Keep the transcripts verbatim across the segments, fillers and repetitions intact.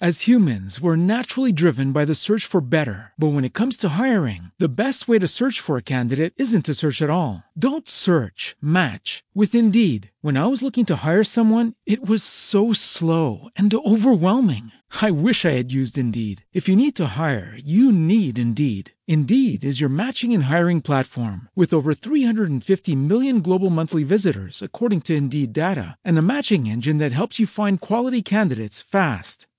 As humans, we're naturally driven by the search for better. But when it comes to hiring, the best way to search for a candidate isn't to search at all. Don't search, match with Indeed. When I was looking to hire someone, it was so slow and overwhelming. I wish I had used Indeed. If you need to hire, you need Indeed. Indeed is your matching and hiring platform, with over three hundred fifty million global monthly visitors according to Indeed data, and a matching engine that helps you find quality candidates fast.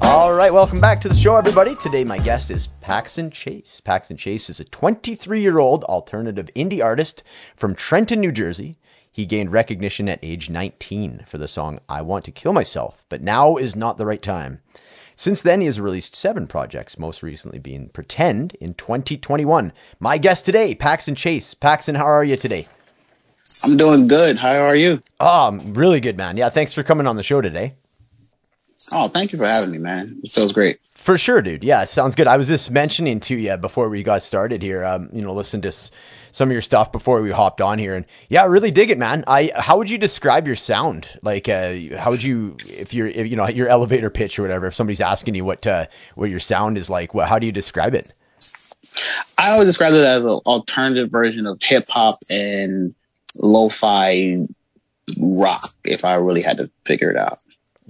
All right, welcome back to the show, everybody. Today, my guest is Paxton Chase. Paxton Chase is a twenty-three-year-old alternative indie artist from Trenton, New Jersey. He gained recognition at age nineteen for the song I Want to Kill Myself, but now is not the right time. Since then, he has released seven projects, most recently being Pretend in twenty twenty-one. My guest today, Paxton Chase. Paxton, how are you today? I'm doing good. How are you? Oh, I'm really good, man. Yeah, thanks for coming on the show today. Oh, thank you for having me, man. It feels great. For sure, dude. Yeah, it sounds good. I was just mentioning to you before we got started here, um, you know, listen to s- some of your stuff before we hopped on here. And yeah, I really dig it, man. I, how would you describe your sound? Like, uh, how would you, if you're, if, you know, your elevator pitch or whatever, if somebody's asking you what, uh, what your sound is like, what, how do you describe it? I always describe it as an alternative version of hip hop and lo-fi rock, if I really had to figure it out.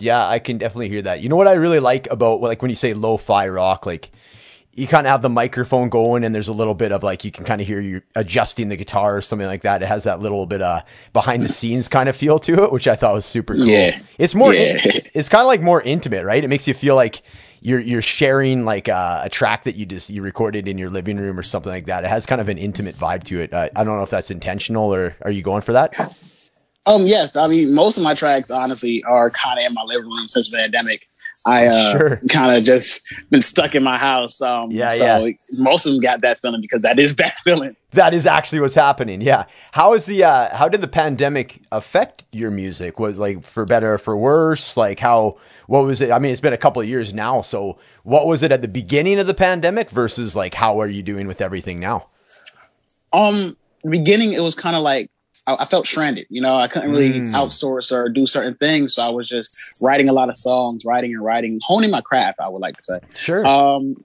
Yeah, I can definitely hear that. You know what I really like about, like, when you say lo-fi rock, like, you kind of have the microphone going and there's a little bit of, like, you can kind of hear you adjusting the guitar or something like that. It has that little bit of behind the scenes kind of feel to it, which I thought was super cool. Yeah. It's more, yeah. it, it's kind of like more intimate, right? It makes you feel like you're, you're sharing like uh, a track that you just, you recorded in your living room or something like that. It has kind of an intimate vibe to it. Uh, I don't know if that's intentional or are you going for that? Um, yes. I mean, most of my tracks, honestly, are kind of in my living room since the pandemic. I uh, sure. kind of just been stuck in my house. Um, yeah, so yeah. Most of them got that feeling because that is that feeling. That is actually what's happening. Yeah. How is the, uh, how did the pandemic affect your music? Was like for better or for worse? Like how, what was it? I mean, it's been a couple of years now. So what was it at the beginning of the pandemic versus like, how are you doing with everything now? Um, beginning, it was kind of like, I felt stranded, you know, I couldn't really mm. outsource or do certain things. So I was just writing a lot of songs, writing and writing, honing my craft, I would like to say. Sure. Um,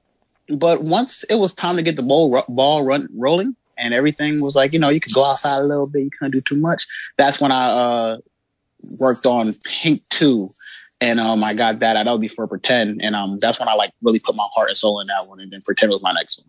but once it was time to get the ball, ball run, rolling and everything was like, you know, you could go outside a little bit, you couldn't do too much. That's when I uh, worked on Pink two. And um, I got that. I that'll be for Pretend. And um, that's when I like really put my heart and soul in that one. And then Pretend was my next one.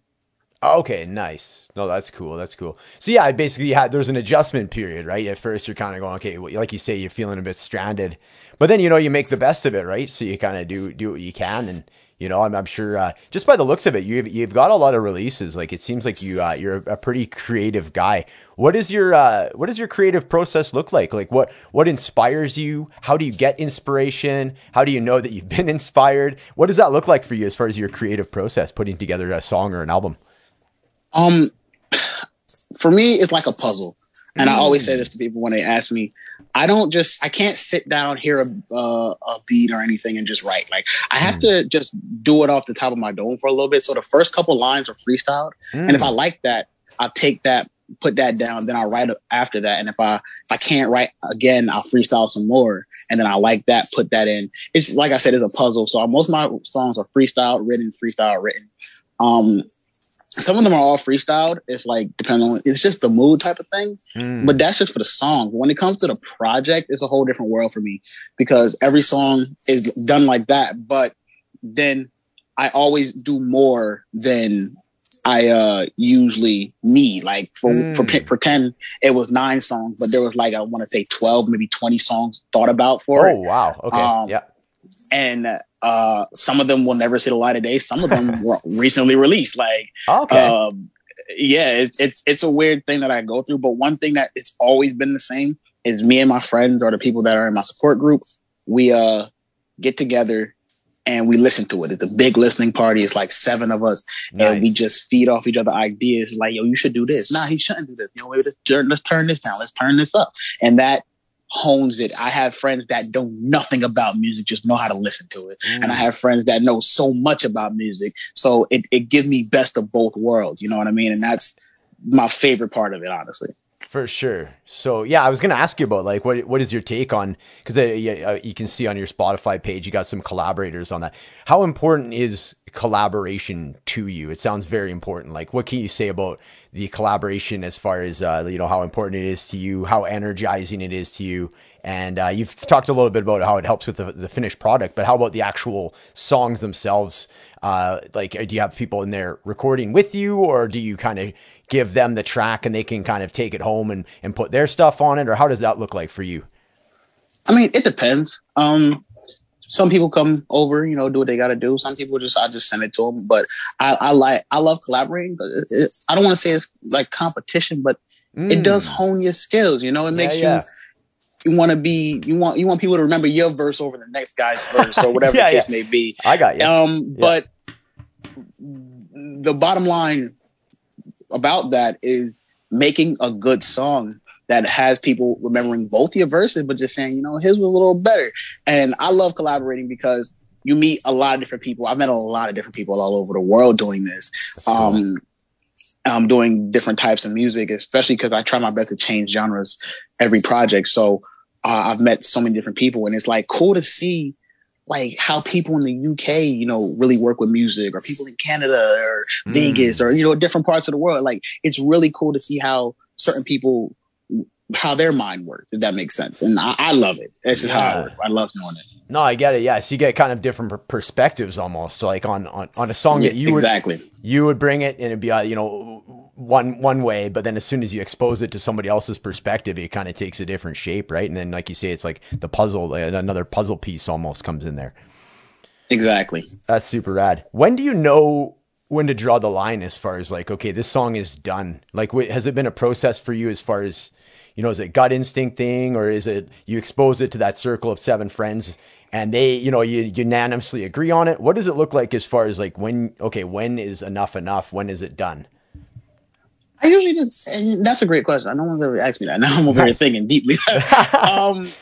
Okay, nice. No, that's cool. That's cool. So yeah, I basically had, there's an adjustment period, right? At first you're kind of going, okay, like you say, you're feeling a bit stranded, but then, you know, you make the best of it, right? So you kind of do, do what you can. And, you know, I'm, I'm sure uh, just by the looks of it, you've, you've got a lot of releases. Like it seems like you, uh, you're a pretty creative guy. What is your, uh, what does your creative process look like? Like what, what inspires you? How do you get inspiration? How do you know that you've been inspired? What does that look like for you as far as your creative process, putting together a song or an album? Um, for me, it's like a puzzle. And I always say this to people when they ask me, I don't just, I can't sit down, hear a, uh, a beat or anything and just write. Like I have to just do it off the top of my dome for a little bit. So the first couple lines are freestyled. Mm. And if I like that, I'll take that, put that down, then I'll write after that. And if I, if I can't write again, I'll freestyle some more. And then I like that, put that in. It's like I said, it's a puzzle. So most of my songs are freestyle, written, freestyle, written. Um, Some of them are all freestyled. If like depending on, it's just the mood type of thing. Mm. But that's just for the song. When it comes to the project, it's a whole different world for me because every song is done like that. But then I always do more than I uh, usually need. Like for, mm. for Pretend, it was nine songs, but there was like I want to say twelve, maybe twenty songs thought about for it. Oh wow! Okay, um, yeah. And uh, some of them will never see the light of day. Some of them were recently released. Like, okay. um, yeah, it's, it's it's a weird thing that I go through. But one thing that it's always been the same is me and my friends or the people that are in my support group, we uh get together and we listen to it. It's a big listening party. It's like seven of us. Nice. And we just feed off each other ideas like, yo, you should do this. Nah, he shouldn't do this. You know, let's, let's turn this down. Let's turn this up. And that hones it. I have friends that know nothing about music, just know how to listen to it. Mm. And I have friends that know so much about music. So it, it gives me best of both worlds. You know what I mean? And that's my favorite part of it, honestly. For sure. So yeah, I was going to ask you about like, what what is your take on, because uh, you, uh, you can see on your Spotify page, you got some collaborators on that. How important is collaboration to you? It sounds very important. Like, what can you say about the collaboration as far as, uh, you know, how important it is to you, how energizing it is to you? And uh, you've talked a little bit about how it helps with the, the finished product, but how about the actual songs themselves? Uh, like, do you have people in there recording with you, or do you kind of give them the track and they can kind of take it home and, and put their stuff on it? Or how does that look like for you? I mean, it depends. Um, some people come over, you know, do what they got to do. Some people just, I just send it to them, but I, I like, I love collaborating. It, it, I don't want to say it's like competition, but mm. it does hone your skills. You know, it makes yeah, yeah. you, you want to be, you want, you want people to remember your verse over the next guy's verse or whatever yeah, the case yeah. may be. I got you. Um, yeah. But the bottom line about that is making a good song that has people remembering both your verses, but just saying, you know, his was a little better. And I love collaborating because you meet a lot of different people. I've met a lot of different people all over the world doing this. Um, I'm doing different types of music, especially because I try my best to change genres every project. So uh, I've met so many different people, and it's like cool to see like how people in the U K, you know, really work with music, or people in Canada or mm. Vegas or, you know, different parts of the world. Like, it's really cool to see how certain people, how their mind works, if that makes sense. And I, I love it. That's just yeah. how I work. I love doing it. No, I get it. Yeah. So you get kind of different perspectives almost, like on, on, on a song yeah, that you exactly. would, you would bring it and it'd be, uh, you know, one, one way, but then as soon as you expose it to somebody else's perspective, it kind of takes a different shape. Right. And then, like you say, it's like the puzzle, like another puzzle piece almost comes in there. Exactly. That's super rad. When do you know when to draw the line as far as like, okay, this song is done? Like, wh- has it been a process for you as far as, you know, is it gut instinct thing, or is it, you expose it to that circle of seven friends and they, you know, you unanimously agree on it? What does it look like as far as like when, okay, when is enough enough? When is it done? I usually just, and that's a great question. I no one's ever asked me that. Now I'm over here thinking deeply. um,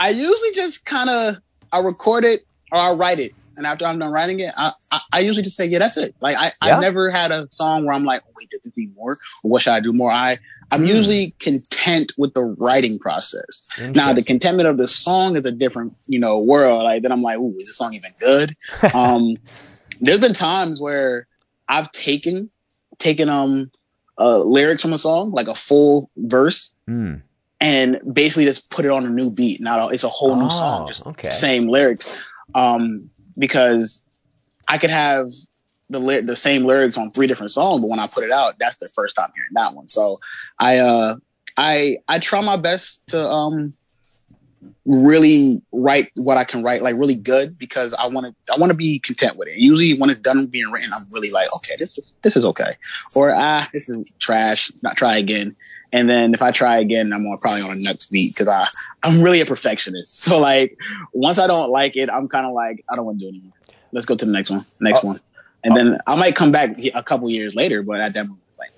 I usually just kind of, I record it or I write it. And after I'm done writing it, I, I, I usually just say, yeah, that's it. Like, I, yeah. I've never had a song where I'm like, oh, wait, does this need more? Or what should I do more? I, I'm mm. usually content with the writing process. Now, the contentment of the song is a different, you know, world. Like, then I'm like, ooh, is this song even good? um, there's been times where I've taken, taken um uh, lyrics from a song, like a full verse, mm. and basically just put it on a new beat. Now, it's a whole oh, new song, just okay. same lyrics. Um, because I could have the li- the same lyrics on three different songs, but when I put it out, that's the first time hearing that one. So I uh, I I try my best to um, really write what I can write, like really good, because I want to I want to be content with it. Usually, when it's done being written, I'm really like, okay, this is this is okay, or ah, this is trash. Not try again. And then if I try again, I'm probably on a next beat because I I'm really a perfectionist. So like once I don't like it, I'm kind of like, I don't want to do it anymore. Let's go to the next one, next oh. one, and oh. then I might come back a couple years later. But at that moment, like,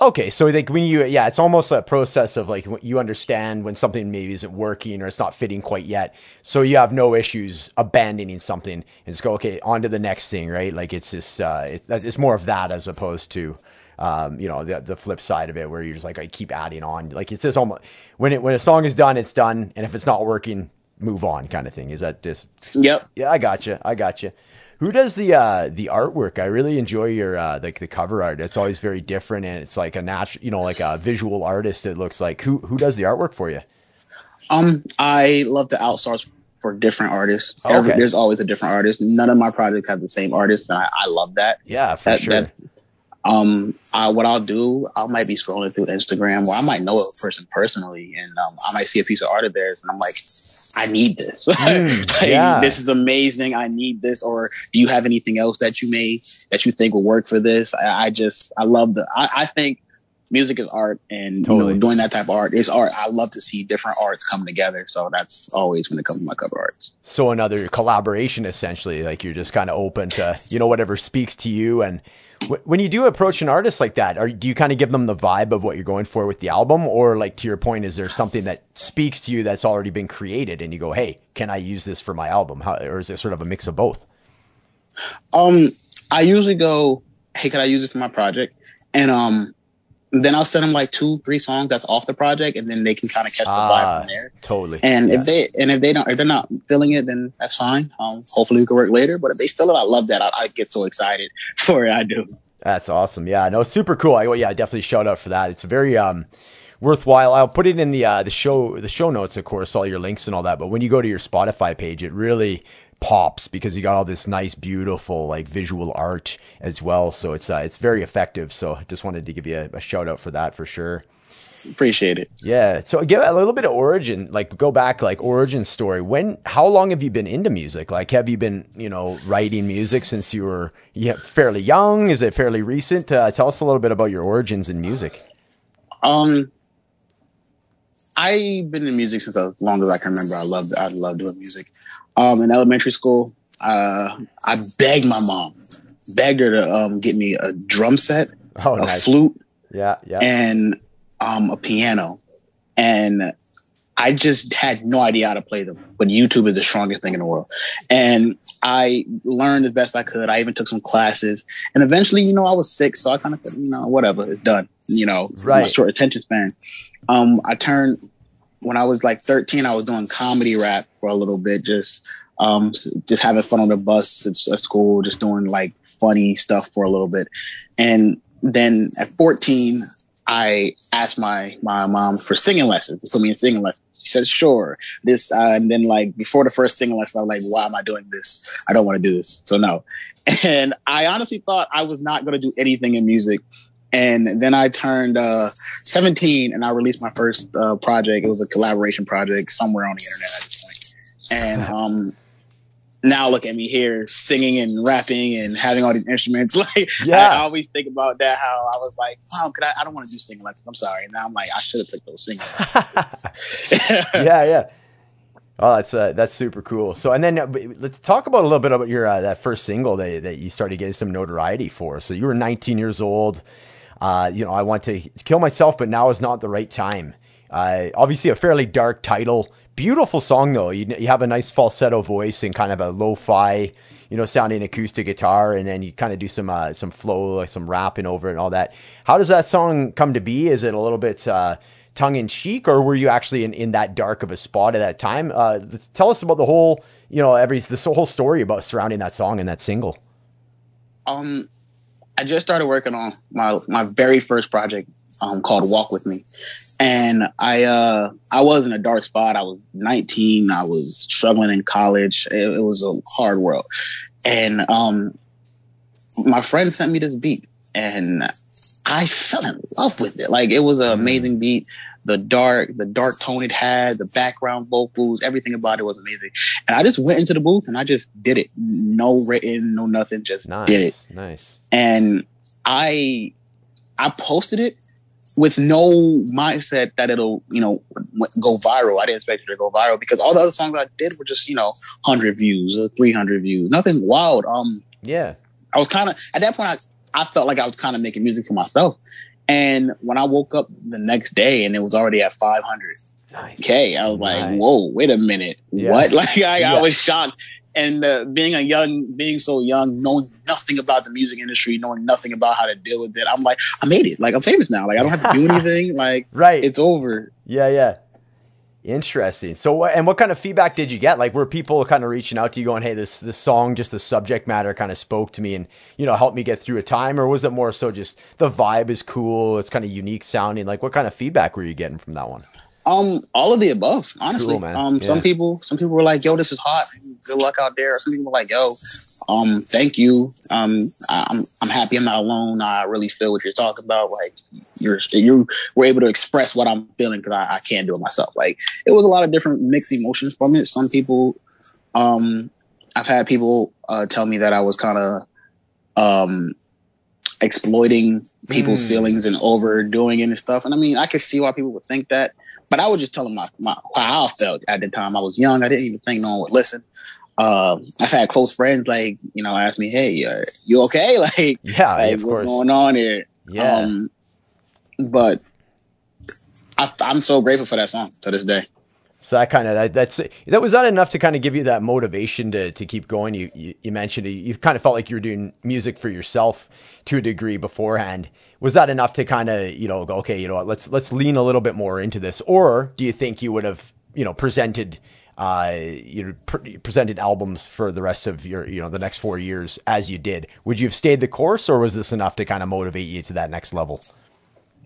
no. Okay, so like when you yeah, it's almost a process of like you understand when something maybe isn't working or it's not fitting quite yet. So you have no issues abandoning something and just go okay on to the next thing, right? Like it's just uh, it's, it's more of that as opposed to. Um, you know, the the flip side of it where you're just like, I keep adding on. Like it's just almost when it, when a song is done, it's done. And if it's not working, move on kind of thing. Is that just, yep. Yeah, I gotcha. I gotcha. Who does the, uh, the artwork? I really enjoy your, uh, like the cover art. It's always very different. And it's like a natural, you know, like a visual artist. It looks like who, who does the artwork for you? Um, I love to outsource for different artists. Okay. Every, there's always a different artist. None of my projects have the same artist. And I, I love that. Yeah, for that, sure. That, Um, I, what I'll do, I might be scrolling through Instagram where I might know a person personally and um, I might see a piece of art of theirs and I'm like, I need this. Mm, like, yeah. This is amazing. I need this. Or do you have anything else that you may, that you think will work for this? I, I just, I love the, I, I think music is art, and totally. You know, doing that type of art is art. I love to see different arts come together, so that's always when it comes to my cover arts. So another collaboration, essentially, like you're just kind of open to, you know, whatever speaks to you. And w- when you do approach an artist like that, are, do you kind of give them the vibe of what you're going for with the album, or like to your point, is there something that speaks to you that's already been created, and you go, "Hey, can I use this for my album?" How, or is it sort of a mix of both? Um, I usually go, "Hey, could I use it for my project?" And um. then I'll send them like two, three songs that's off the project, and then they can kind of catch the vibe ah, from there. Totally. And yes. if they and if they don't, if they're not feeling it, then that's fine. Um, hopefully we can work later. But if they feel it, I love that. I, I get so excited for it. I do. That's awesome. Yeah, no, super cool. I, well, yeah, definitely shout out for that. It's very um worthwhile. I'll put it in the uh, the show the show notes, of course, all your links and all that. But when you go to your Spotify page, it really pops because you got all this nice, beautiful, like visual art as well. So it's uh, it's very effective. So just wanted to give you a, a shout out for that for sure. Appreciate it. Yeah. So give a little bit of origin, like go back, like origin story. When, how long have you been into music? Like, have you been, you know, writing music since you were yeah, fairly young? Is it fairly recent? Uh, tell us a little bit about your origins in music. Um, I've been in music since as long as I can remember. I love, I love doing music. Um, in elementary school, uh, I begged my mom, begged her to um, get me a drum set, oh, a nice. flute, yeah, yeah, and um, a piano. And I just had no idea how to play them. But YouTube is the strongest thing in the world. And I learned as best I could. I even took some classes. And eventually, you know, I was sick, so I kind of said, you know, whatever, it's done. You know, right. My short attention span. Um, I turned... When I was like thirteen, I was doing comedy rap for a little bit, just um, just having fun on the bus at school, just doing like funny stuff for a little bit. And then at fourteen, I asked my, my mom for singing lessons, to put me in singing lessons. She said, sure. This uh, and then like before the first singing lesson, I was like, why am I doing this? I don't want to do this. So no. And I honestly thought I was not going to do anything in music. And then I turned uh, seventeen, and I released my first uh, project. It was a collaboration project somewhere on the internet at this point. And um, now look at me here, singing and rapping and having all these instruments. Like yeah. I, I always think about that. How I was like, "Wow, could I? I don't want to do singing lessons. I'm sorry." And now I'm like, I should have picked those singing lessons. yeah, yeah. Oh, that's uh, that's super cool. So, and then uh, let's talk about a little bit about your uh, that first single that that you started getting some notoriety for. So you were nineteen years old. Uh, you know, I want to kill myself, but now is not the right time. Uh, obviously a fairly dark title, beautiful song though. You, you have a nice falsetto voice and kind of a lo-fi, you know, sounding acoustic guitar. And then you kind of do some, uh, some flow, like some rapping over it and all that. How does that song come to be? Is it a little bit, uh, tongue in cheek, or were you actually in, in that dark of a spot at that time? Uh, tell us about the whole, you know, every, this whole story about surrounding that song and that single. Um, I just started working on my, my very first project um, called Walk With Me. And I uh, I was in a dark spot. I was nineteen. I was struggling in college. It, it was a hard world. And um, my friend sent me this beat, and I fell in love with it. Like, it was an amazing beat. The dark, the dark tone it had, the background vocals, everything about it was amazing. And I just went into the booth and I just did it. No written, no nothing, just nice, did it. Nice. And I, I posted it with no mindset that it'll, you know, go viral. I didn't expect it to go viral because all the other songs I did were just, you know, one hundred views, or three hundred views, nothing wild. Um, yeah. I was kind of, at that point, I, I felt like I was kind of making music for myself. And when I woke up the next day and it was already at five hundred K, nice. I was like, nice. Whoa, wait a minute. Yes. What? Like, I, yeah. I was shocked. And uh, being a young, being so young, knowing nothing about the music industry, knowing nothing about how to deal with it, I'm like, I made it. Like, I'm famous now. Like, I don't have to do anything. Like, right. It's over. Yeah, yeah. Interesting. So, and what kind of feedback did you get? Like, were people kind of reaching out to you going, hey, this, this song, just the subject matter kind of spoke to me and, you know, helped me get through a time? Or was it more so just the vibe is cool, it's kind of unique sounding? Like, what kind of feedback were you getting from that one? Um, all of the above, honestly. Cool, man. Um, yeah. Some people, some people were like, yo, this is hot. Good luck out there. Some people were like, yo, um, thank you. Um, I, I'm, I'm happy I'm not alone. I really feel what you're talking about. Like, you're, you were able to express what I'm feeling because I, I can't do it myself. Like, it was a lot of different mixed emotions from it. Some people, um, I've had people, uh, tell me that I was kind of, um, exploiting people's mm. feelings and overdoing it and stuff. And I mean, I could see why people would think that, but I would just tell them my, my, how I felt at the time. I was young. I didn't even think no one would listen. Um, I've had close friends, like, you know, ask me, hey, are you okay? Like, yeah, like, of what's course. going on here? Yeah. Um, but I, I'm so grateful for that song to this day. So that kind of, that, that's, that was not enough to kind of give you that motivation to, to keep going. You, you, you mentioned it, you kind of felt like you were doing music for yourself to a degree beforehand. Was that enough to kind of, you know, go, okay, you know what, let's, let's lean a little bit more into this? Or do you think you would have, you know, presented, uh, you know, pre- presented albums for the rest of your, you know, the next four years as you did? Would you have stayed the course, or was this enough to kind of motivate you to that next level?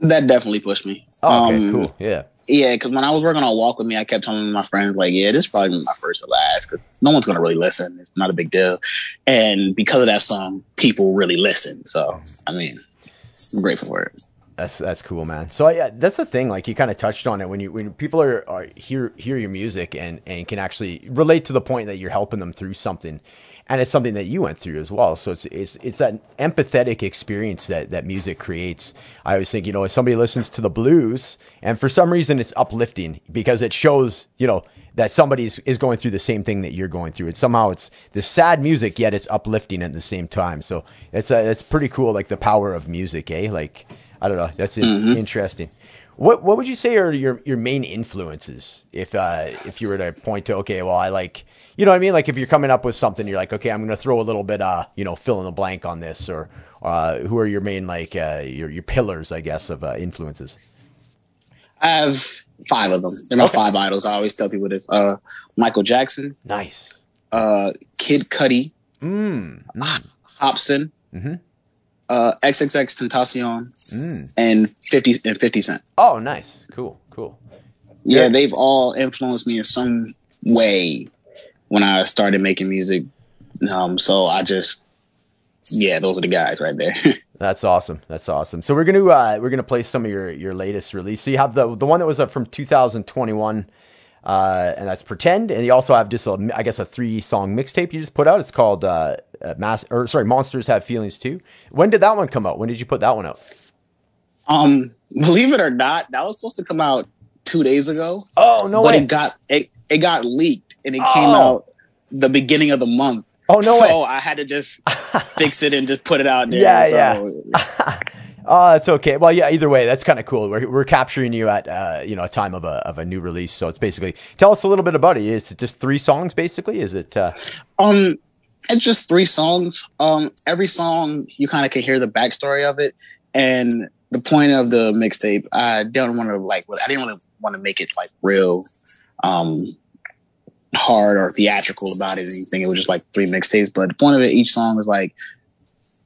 That definitely pushed me. Oh, okay, um, cool. Yeah. Yeah, because when I was working on Walk With Me, I kept telling my friends, like, yeah, this is probably my first and last, because no one's going to really listen. It's not a big deal. And because of that song, people really listen. So, I mean, I'm grateful for it. That's that's cool, man. So, yeah, that's the thing. Like, you kind of touched on it. When you when people are, are hear hear your music and, and can actually relate to the point that you're helping them through something, and it's something that you went through as well. So it's it's it's that empathetic experience that, that music creates. I always think, you know, if somebody listens to the blues and for some reason it's uplifting because it shows, you know, that somebody is going through the same thing that you're going through. And somehow it's this sad music, yet it's uplifting at the same time. So it's, uh, it's pretty cool, like the power of music, eh? Like, I don't know. That's mm-hmm. interesting. What what would you say are your, your main influences if uh, if you were to point to, okay, well, I like, you know what I mean? Like if you're coming up with something, you're like, okay, I'm going to throw a little bit, uh, you know, fill in the blank on this, or uh, who are your main, like uh, your your pillars, I guess, of uh, influences? I have five of them. They're my okay. five idols. I always tell people this. Uh, Michael Jackson. Nice. Uh, Kid Cudi. Mm. Mm. Hopsin. Mm-hmm. Uh, XXXTentacion mm. and fifty and Fifty Cent. Oh, nice, cool, cool. Yeah, yeah, they've all influenced me in some way when I started making music. Um, so I just, yeah, those are the guys right there. That's awesome. That's awesome. So we're gonna uh, we're gonna play some of your, your latest release. So you have the the one that was up from two thousand twenty-one, uh, and that's Pretend, and you also have just a, I guess a three song mixtape you just put out. It's called. Uh, Uh, mass or sorry Monsters Have Feelings Too. When did that one come out? When did you put that one out? Um believe it or not, that was supposed to come out two days ago. Oh no but way. It got it, it got leaked and it oh. came out the beginning of the month. Oh no so way. So I had to just fix it and just put it out there. Yeah, so. yeah. Oh, that's okay. Well, yeah, either way, that's kind of cool. We're we're capturing you at uh, you know, a time of a of a new release. So it's basically, tell us a little bit about it. Is it just three songs basically? Is it uh Um It's just three songs. Um, every song, you kind of can hear the backstory of it. And the point of the mixtape, I don't want to like. I didn't really want to make it like real um, hard or theatrical about it or anything. It was just like three mixtapes. But the point of it, each song is like,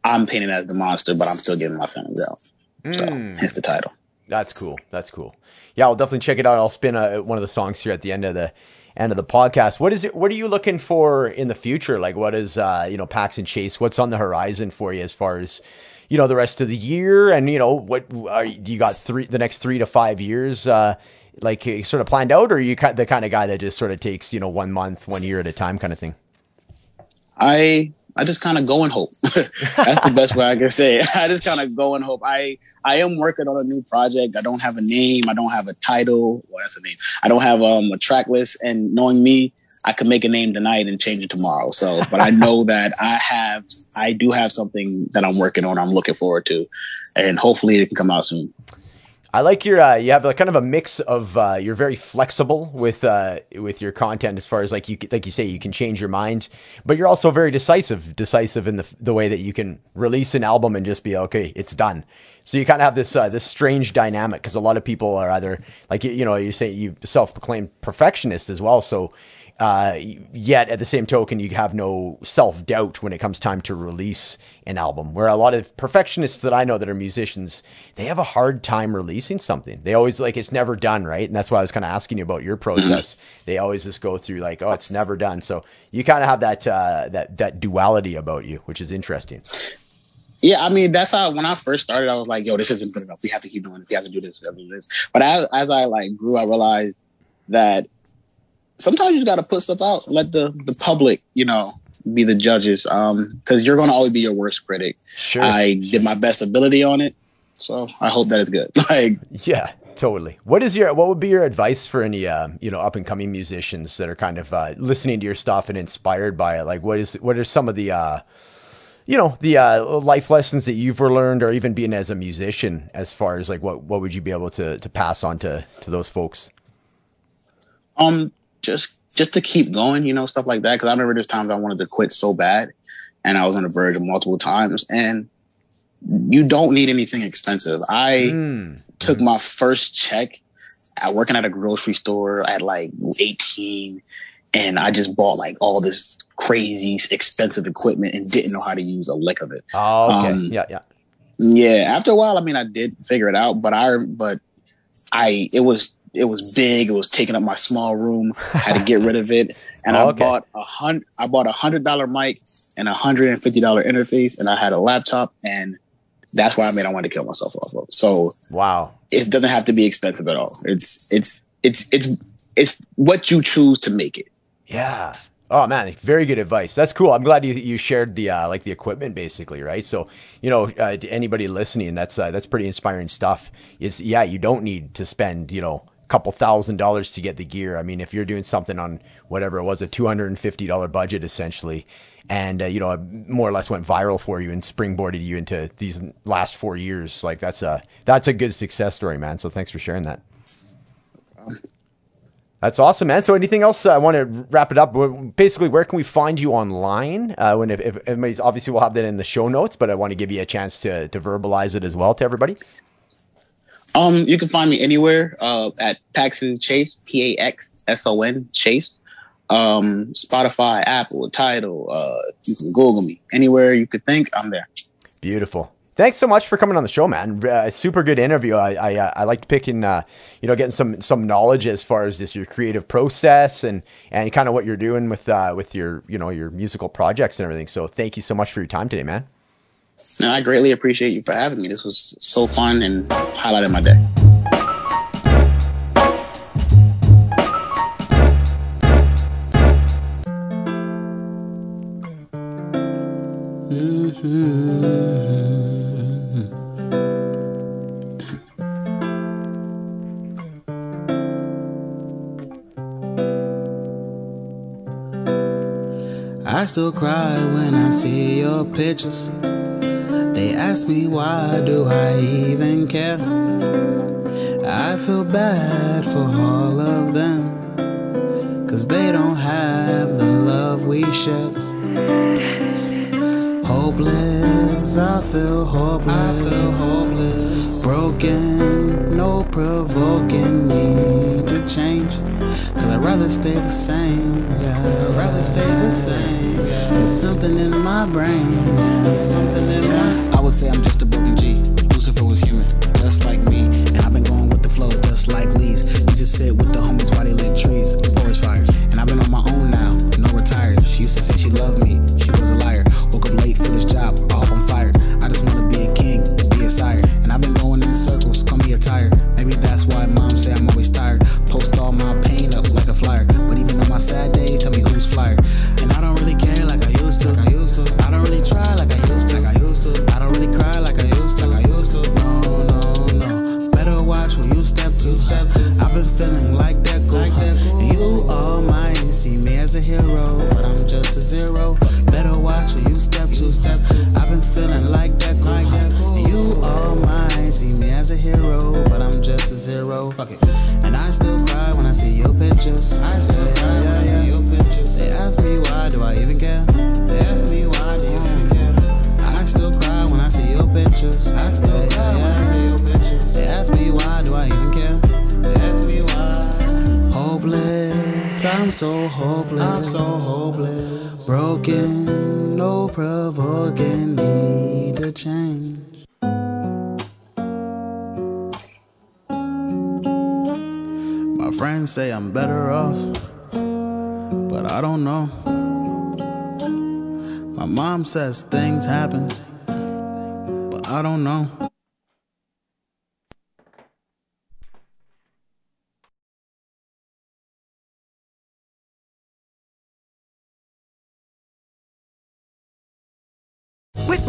I'm painted as the monster, but I'm still giving my feelings out. So mm. hence the title. That's cool. That's cool. Yeah, I'll definitely check it out. I'll spin a, one of the songs here at the end of the. end of the podcast. What is it? What are you looking for in the future? Like, what is, uh, you know, Paxton Chase, what's on the horizon for you as far as, you know, the rest of the year? And, you know, what are you, you got three, the next three to five years, uh, like sort of planned out, or are you the kind of guy that just sort of takes, you know, one month, one year at a time kind of thing? I, I just kind of go and hope. That's the best way I can say it. I just kind of go and hope. I, I am working on a new project. I don't have a name. I don't have a title. Well, that's a name. I don't have um, a track list. And knowing me, I could make a name tonight and change it tomorrow. So, but I know that I have, I do have something that I'm working on. I'm looking forward to, and hopefully it can come out soon. I like your, uh, you have like kind of a mix of, uh, you're very flexible with, uh, with your content as far as like you, like you say, you can change your mind, but you're also very decisive, decisive in the the way that you can release an album and just be, okay, it's done. So you kind of have this, uh, this strange dynamic, because a lot of people are either like, you, you know, you say you self-proclaimed perfectionist as well. So, uh, yet at the same token, you have no self-doubt when it comes time to release an album, where a lot of perfectionists that I know that are musicians, they have a hard time releasing something. They always like, it's never done. Right. And that's why I was kind of asking you about your process. They always just go through like, oh, it's never done. So you kind of have that, uh, that, that duality about you, which is interesting. Yeah, I mean, that's how, when I first started, I was like, yo, this isn't good enough. We have to keep doing this. We have to do this. We have to do this. But as, as I like grew, I realized that sometimes you got to put stuff out, let the, the public, you know, be the judges, um, because you're going to always be your worst critic. Sure. I did my best ability on it, so I hope that is good. Like, yeah, totally. What is your, what would be your advice for any, uh, you know, up and coming musicians that are kind of uh, listening to your stuff and inspired by it? Like, what is, what are some of the, uh, you know, the uh, life lessons that you've learned, or even being as a musician, as far as like what, what would you be able to to pass on to to those folks? Um, just just to keep going, you know, stuff like that. Because I remember there's times I wanted to quit so bad, and I was on the verge of multiple times. And you don't need anything expensive. I mm. took mm. my first check at working at a grocery store at like eighteen. And I just bought like all this crazy expensive equipment and didn't know how to use a lick of it. Oh, okay. Um, yeah, yeah, yeah. After a while, I mean, I did figure it out, but I, but I, it was, it was big. It was taking up my small room. I had to get rid of it, and oh, I, okay. bought a hun- I bought a hundred dollar mic and a hundred and fifty dollar interface, and I had a laptop, and that's why I made I Want to Kill Myself off of. So wow, it doesn't have to be expensive at all. It's it's it's it's it's what you choose to make it. Yeah. Oh man, very good advice. That's cool. I'm glad you you shared the uh, like the equipment basically, right? So you know, uh, to anybody listening, that's uh, that's pretty inspiring stuff. Is yeah, you don't need to spend you know a couple thousand dollars to get the gear. I mean, if you're doing something on whatever it was a two hundred fifty dollars budget essentially, and uh, you know more or less went viral for you and springboarded you into these last four years, like that's a that's a good success story, man. So thanks for sharing that. Um, That's awesome, man. So anything else? I want to wrap it up. Basically, where can we find you online? Uh, when if, if everybody's obviously we'll have that in the show notes, but I want to give you a chance to to verbalize it as well to everybody. Um, you can find me anywhere uh, at Paxton Chase, P A X S O N Chase. Um, Spotify, Apple, Tidal. Uh, you can Google me anywhere you could think. I'm there. Beautiful. Thanks so much for coming on the show, man. Uh, super good interview. I I, uh, I like picking, uh, you know, getting some some knowledge as far as this your creative process and and kind of what you're doing with uh, with your you know your musical projects and everything. So thank you so much for your time today, man. No, I greatly appreciate you for having me. This was so fun and highlighted my day. I still cry when I see your pictures. They ask me why do I even care. I feel bad for all of them, 'cause they don't have the love we shared. Hopeless, I feel hopeless, I feel hopeless. Broken, no provoking me to change, 'cause I'd rather stay the same, yeah. I'd rather stay the same, yeah. There's something in my brain, yeah. There's something in yeah. my I would say I'm just a broken G. Lucifer was human, just like me. And I've been going with the flow, just like Lee's. You just sit with the homies while they lit trees, forest fires. And I've been on my own now, no retired. She used to say she loved me, she was a liar. Woke up late for this job, off I'm fired. I just wanna be a king, be a sire. And I've been going in circles, call me a tire. Maybe that's why mom say I'm always tired. Post all my pain up like a flyer. But even on my sad days, tell me who's flyer. And I don't really care like I used to, like I used to. I don't really try like I used to, like I used to. I don't really cry like I used to, like I used to. No, no, no. Better watch when you step two steps. I've been feeling like that cool. Like that cool. You all mine, see me as a hero, but I'm just a zero. Better watch when you step two steps. I've been feeling like that cool. Like that cool. You all mine, see me as a hero, but I'm just a zero. Fuck it. And I still cry when I see your pictures. I still yeah, cry yeah, when I yeah. see your pictures. They ask me why do I even care. They ask me why do you even care. I still cry when I see your pictures. I still yeah, cry yeah. when I see your pictures. They ask me why do I even care. They ask me why. Hopeless, I'm so hopeless. I'm so hopeless. Broken, no provoking me to change. Friends say I'm better off, but I don't know. My mom says things happen, but I don't know. With